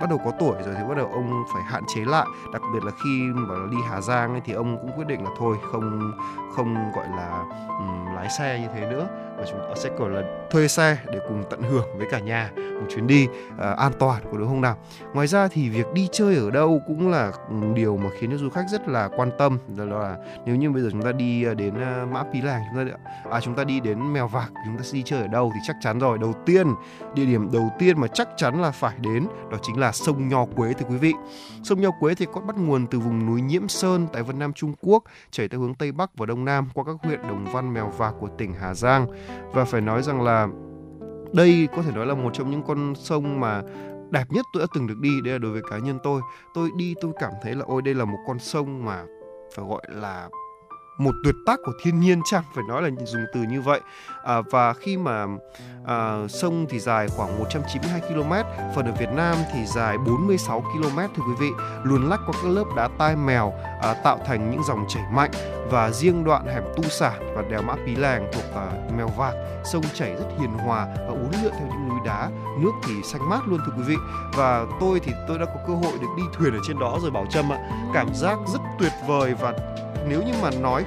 bắt đầu có tuổi rồi thì bắt đầu ông phải hạn chế lại, đặc biệt là khi mà đi Hà Giang ấy, thì ông cũng quyết định là thôi không không gọi là um, lái xe như thế nữa và chúng ta sẽ gọi là thuê xe để cùng tận hưởng với cả nhà một chuyến đi uh, an toàn, có đúng không nào? Ngoài ra thì việc đi chơi ở đâu cũng là điều mà khiến cho du khách rất là quan tâm. Đó là nếu như bây giờ chúng ta đi đến uh, Mã Pí Lèng, chúng ta à chúng ta đi đến Mèo Vạc, chúng ta đi chơi ở đâu thì chắc chắn rồi, đầu tiên địa điểm đầu tiên mà chắc chắn là phải đến đó chính là sông Nho Quế thưa quý vị. Sông Nho Quế thì có bắt nguồn từ vùng núi Nhiễm Sơn tại Vân Nam Trung Quốc, chảy theo hướng tây bắc và đông nam qua các huyện Đồng Văn, Mèo Vạc của tỉnh Hà Giang. Và phải nói rằng là đây có thể nói là một trong những con sông mà đẹp nhất tôi đã từng được đi. Đây là đối với cá nhân tôi, tôi đi tôi cảm thấy là ôi đây là một con sông mà phải gọi là một tuyệt tác của thiên nhiên chăng, phải nói là dùng từ như vậy. À, và khi mà à, sông thì dài khoảng một trăm chín mươi hai ki lô mét, phần ở Việt Nam thì dài bốn mươi sáu ki lô mét thưa quý vị, luồn lách qua các lớp đá tai mèo à, tạo thành những dòng chảy mạnh. Và riêng đoạn hẻm Tu Sản và đèo Mã Pí Lèng thuộc uh, Mèo Vạc, sông chảy rất hiền hòa và uốn lượn theo những núi đá, nước thì xanh mát luôn thưa quý vị. Và tôi thì tôi đã có cơ hội được đi thuyền ở trên đó rồi Bảo Trâm ạ, cảm giác rất tuyệt vời. Và nếu như mà nói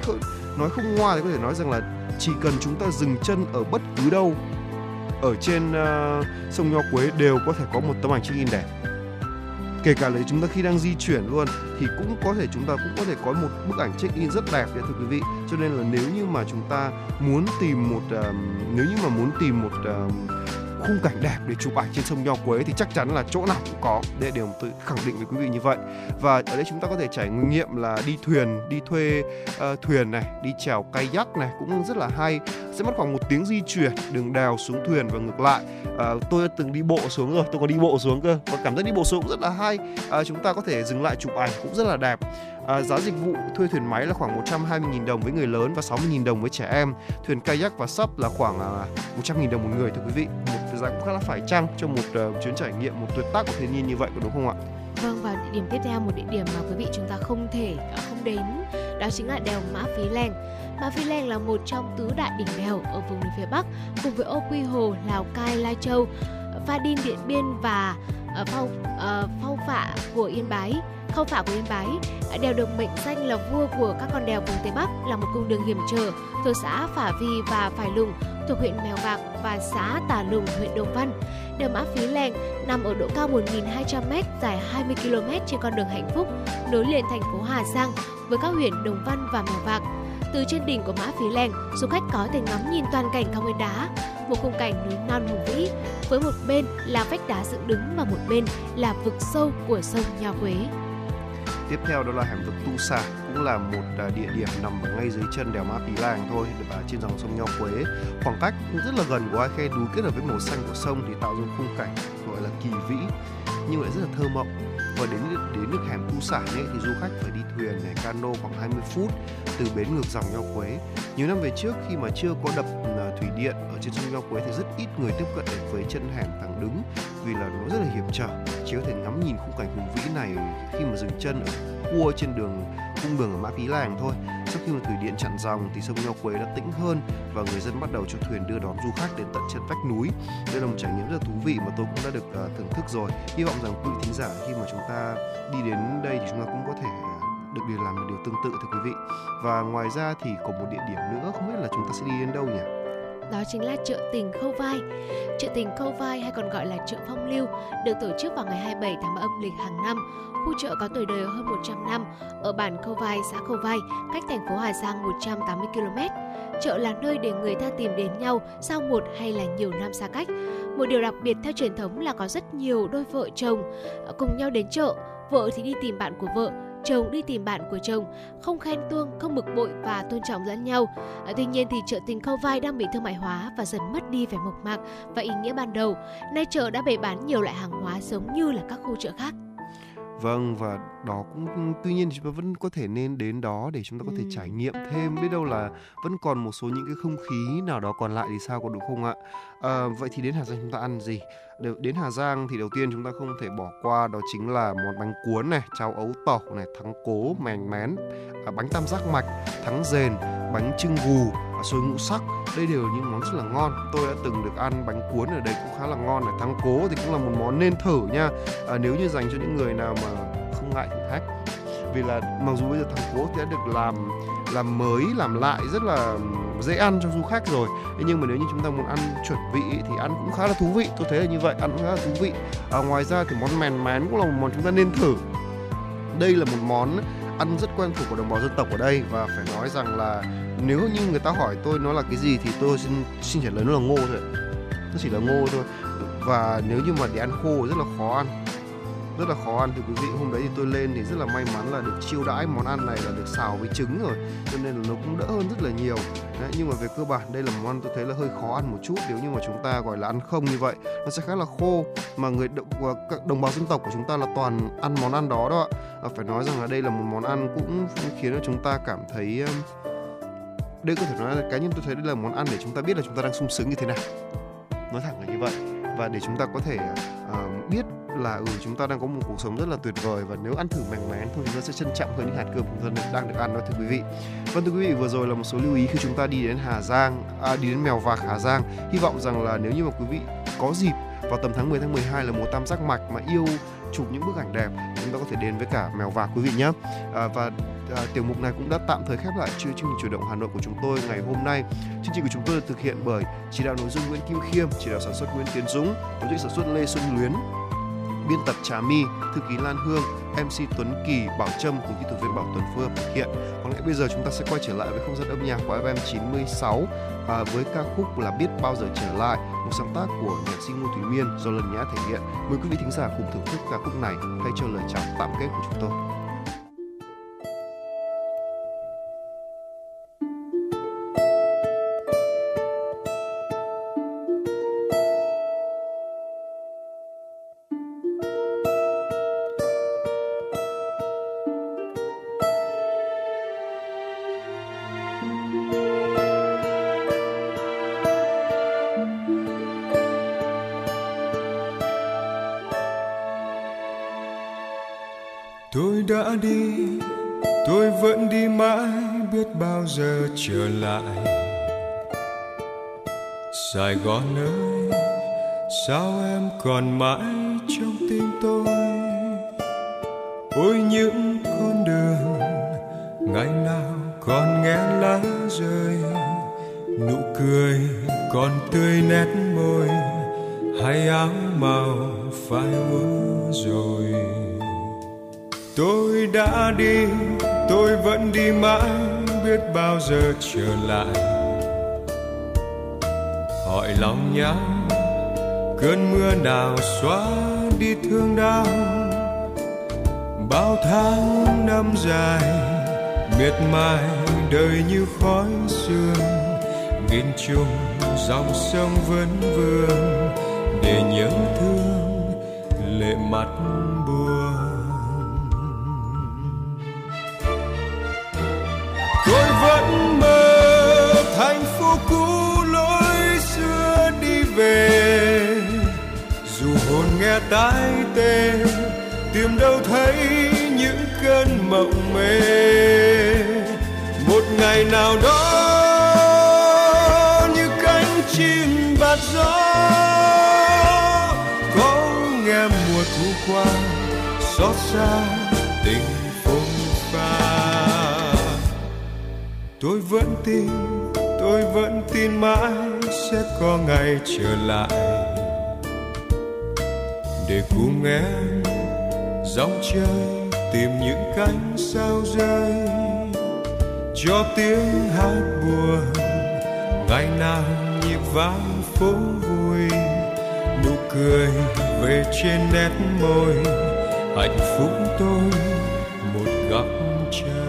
nói không ngoa thì có thể nói rằng là chỉ cần chúng ta dừng chân ở bất cứ đâu ở trên uh, sông Nho Quế đều có thể có một tấm ảnh check in đẹp. Kể cả là chúng ta khi đang di chuyển luôn thì cũng có thể chúng ta cũng có thể có một bức ảnh check in rất đẹp đấy thưa quý vị. Cho nên là nếu như mà chúng ta muốn tìm một uh, nếu như mà muốn tìm một uh, khung cảnh đẹp để chụp ảnh trên sông Nho Quế thì chắc chắn là chỗ nào cũng có. Đây là điều tôi khẳng định với quý vị như vậy. Và ở đây chúng ta có thể trải nghiệm là đi thuyền, đi thuê uh, thuyền này, đi chèo kayak này cũng rất là hay. Sẽ mất khoảng một tiếng di chuyển đường đèo xuống thuyền và ngược lại. Uh, tôi đã từng đi bộ xuống rồi, tôi còn đi bộ xuống cơ. Và cảm giác đi bộ xuống cũng rất là hay. Uh, chúng ta có thể dừng lại chụp ảnh cũng rất là đẹp. À, giá dịch vụ thuê thuyền máy là khoảng một trăm hai mươi nghìn đồng với người lớn và sáu mươi nghìn đồng với trẻ em. Thuyền kayak và sub là khoảng uh, một trăm nghìn đồng một người thưa quý vị. Một giá cũng khá là phải chăng cho một uh, chuyến trải nghiệm, một tuyệt tác của thiên nhiên như vậy, có đúng không ạ? Vâng, và địa điểm tiếp theo, một địa điểm mà quý vị chúng ta không thể không đến, đó chính là đèo Mã Pí Lèng. Mã Pí Lèng là một trong tứ đại đỉnh đèo ở vùng núi phía Bắc cùng với Ô Quy Hồ, Lào Cai, Lai Châu, Pha Đin, Điện Biên và uh, Phong uh, Phong Phạ của Yên Bái. Khao Phạ của Yên Bái, đèo được mệnh danh là vua của các con đèo vùng Tây Bắc, là một cung đường hiểm trở thuộc xã Phả Vi và Phải Lùng thuộc huyện Mèo Vạc và xã Tà Lùng huyện Đồng Văn. Đèo Mã Pí Lèng nằm ở độ cao một nghìn hai trăm mét, dài hai mươi ki lô mét trên con đường hạnh phúc nối liền thành phố Hà Giang với các huyện Đồng Văn và Mèo Vạc. Từ trên đỉnh của Mã Pí Lèng, du khách có thể ngắm nhìn toàn cảnh cao nguyên đá, một khung cảnh núi non hùng vĩ, với một bên là vách đá dựng đứng và một bên là vực sâu của sông Nho Quế. Tiếp theo đó là hẻm vực Tu Sả, cũng là một địa điểm nằm ngay dưới chân đèo Mã Pí Lèng thôi và trên dòng sông Nho Quế. Khoảng cách cũng rất là gần của hai khe núi kết hợp với màu xanh của sông thì tạo ra khung cảnh gọi là kỳ vĩ nhưng lại rất là thơ mộng. Và đến đến được hẻm Tu Sả này thì du khách phải đi thuyền này cano khoảng hai mươi phút từ bến ngược dòng Nho Quế. Nhiều năm về trước khi mà chưa có đập thủy điện ở trên sông Nho Quế thì rất ít người tiếp cận đến với chân hẻm thẳng đứng vì là nó rất là hiểm trở. Chỉ có thể ngắm nhìn khung cảnh hùng vĩ này khi mà dừng chân ở cua trên đường cung đường ở Mã Pí Lèng thôi. Sau khi mà thủy điện chặn dòng thì sông Nho Quế đã tĩnh hơn và người dân bắt đầu cho thuyền đưa đón du khách đến tận chân vách núi. Đây là một trải nghiệm rất là thú vị mà tôi cũng đã được uh, thưởng thức rồi. Hy vọng rằng quý vị thính giả khi mà chúng ta đi đến đây thì chúng ta cũng có thể uh, được điều làm một điều tương tự thưa quý vị. Và ngoài ra thì có một địa điểm nữa, không biết là chúng ta sẽ đi đến đâu nhỉ? Đó chính là chợ tình Khâu Vai. Chợ tình Khâu Vai hay còn gọi là chợ Phong Lưu được tổ chức vào ngày hai mươi bảy tháng ba âm lịch hàng năm. Khu chợ có tuổi đời hơn một trăm năm ở bản Khâu Vai, xã Khâu Vai, cách thành phố Hà Giang một trăm tám mươi ki lô mét. Chợ là nơi để người ta tìm đến nhau sau một hay là nhiều năm xa cách. Một điều đặc biệt theo truyền thống là có rất nhiều đôi vợ chồng cùng nhau đến chợ. Vợ thì đi tìm bạn của vợ, chồng đi tìm bạn của chồng, không khen tuông, không bực bội và tôn trọng lẫn nhau. À, tuy nhiên thì chợ tình Khâu Vai đang bị thương mại hóa và dần mất đi vẻ mộc mạc và ý nghĩa ban đầu. Nay chợ đã bày bán nhiều loại hàng hóa giống như là các khu chợ khác. Vâng, và đó cũng tuy nhiên chúng ta vẫn có thể nên đến đó để chúng ta có thể ừ. trải nghiệm thêm, biết đâu là vẫn còn một số những cái không khí nào đó còn lại thì sao, có đúng không ạ? À, vậy thì đến Hà Giang chúng ta ăn gì? Đến Hà Giang thì đầu tiên chúng ta không thể bỏ qua đó chính là món bánh cuốn này, cháo ấu tẩu này, thắng cố, mèn mén, bánh tam giác mạch, thắng dền, bánh chưng gù, xôi ngũ sắc. Đây đều là những món rất là ngon. Tôi đã từng được ăn bánh cuốn ở đây cũng khá là ngon này. Thắng cố thì cũng là một món nên thử nha. À, nếu như dành cho những người nào mà không ngại thử thách. Vì là mặc dù bây giờ thắng cố thì đã được làm làm mới, làm lại rất là dễ ăn cho du khách rồi. Nhưng mà nếu như chúng ta muốn ăn chuẩn vị thì ăn cũng khá là thú vị. Tôi thấy là như vậy, ăn cũng khá là thú vị. À, ngoài ra thì món mèn mén cũng là một món chúng ta nên thử. Đây là một món ăn rất quen thuộc của đồng bào dân tộc ở đây và phải nói rằng là nếu như người ta hỏi tôi nó là cái gì thì tôi xin, xin trả lời nó là ngô thôi. Nó chỉ là ngô thôi. Và nếu như mà để ăn khô rất là khó ăn. Rất là khó ăn thưa quý vị. Hôm đấy thì tôi lên thì rất là may mắn là được chiêu đãi món ăn này là được xào với trứng rồi. Cho nên là nó cũng đỡ hơn rất là nhiều. Đấy, nhưng mà về cơ bản đây là món tôi thấy là hơi khó ăn một chút. Nếu như mà chúng ta gọi là ăn không như vậy, nó sẽ khá là khô. Mà người các đồng bào dân tộc của chúng ta là toàn ăn món ăn đó đó ạ. À, phải nói rằng là đây là một món ăn cũng khiến chúng ta cảm thấy... Đây có thể nói là cá nhân tôi thấy đây là món ăn để chúng ta biết là chúng ta đang sung sướng như thế nào. Nói thẳng là như vậy. Và để chúng ta có thể uh, biết là ừ, chúng ta đang có một cuộc sống rất là tuyệt vời. Và nếu ăn thử mảnh mén thôi chúng ta sẽ trân trọng hơn những hạt cơm chúng ta đang được ăn đó thưa quý vị. Vâng thưa quý vị, vừa rồi là một số lưu ý khi chúng ta đi đến Hà Giang, à, đi đến Mèo Vạc Hà Giang. Hy vọng rằng là nếu như mà quý vị có dịp vào tầm tháng mười, tháng mười hai là mùa tam giác mạch mà yêu chụp những bức ảnh đẹp, chúng ta có thể đến với cả Mèo Vạc quý vị nhé. À, và À, tiểu mục này cũng đã tạm thời khép lại chương trình Chuyển động Hà Nội của chúng tôi ngày hôm nay. Chương trình của chúng tôi được thực hiện bởi chỉ đạo nội dung Nguyễn Kim Khiêm, chỉ đạo sản xuất Nguyễn Tiến Dũng, tổ chức sản xuất Lê Xuân Luyến. biên tập Trà My, thư ký Lan Hương, em xê Tuấn Kỳ, Bảo Trâm cùng kỹ thuật viên Bảo Tuấn phối hợp thực hiện. Có lẽ bây giờ chúng ta sẽ quay trở lại với không gian âm nhạc của ép em chín mươi sáu à, với ca khúc là Biết Bao Giờ Trở Lại, một sáng tác của nhạc sĩ Ngô Thúy Miên do Lần Nhã thể hiện. Mời quý vị thính giả cùng thưởng thức ca khúc này thay cho lời chào tạm kết của chúng tôi. Đã đi, tôi vẫn đi mãi, biết bao giờ trở lại. Sài Gòn ơi, sao em còn mãi trong tim tôi? Ôi những con đường ngày nào còn nghe lá rơi, nụ cười còn tươi nét môi, hay áo màu phai úa rồi. Tôi đã đi, tôi vẫn đi mãi, biết bao giờ trở lại. Hỏi lòng nhau, cơn mưa nào xóa đi thương đau. Bao tháng năm dài, miệt mài đời như khói sương. Nghìn trùng dòng sông vẫn vương, để nhớ thương lệ mặt buồn. Tôi vẫn mơ thành phố cũ lối xưa đi về, dù hồn nghe tái tê, tìm đâu thấy những cơn mộng mê. Một ngày nào đó như cánh chim bạt gió, có nghe mùa thu qua xót xa tình. Tôi vẫn tin, tôi vẫn tin mãi sẽ có ngày trở lại, để cùng em dòng chơi tìm những cánh sao rơi, cho tiếng hát buồn ngày nào nhịp vang phố vui, nụ cười về trên nét môi, hạnh phúc tôi một góc trời.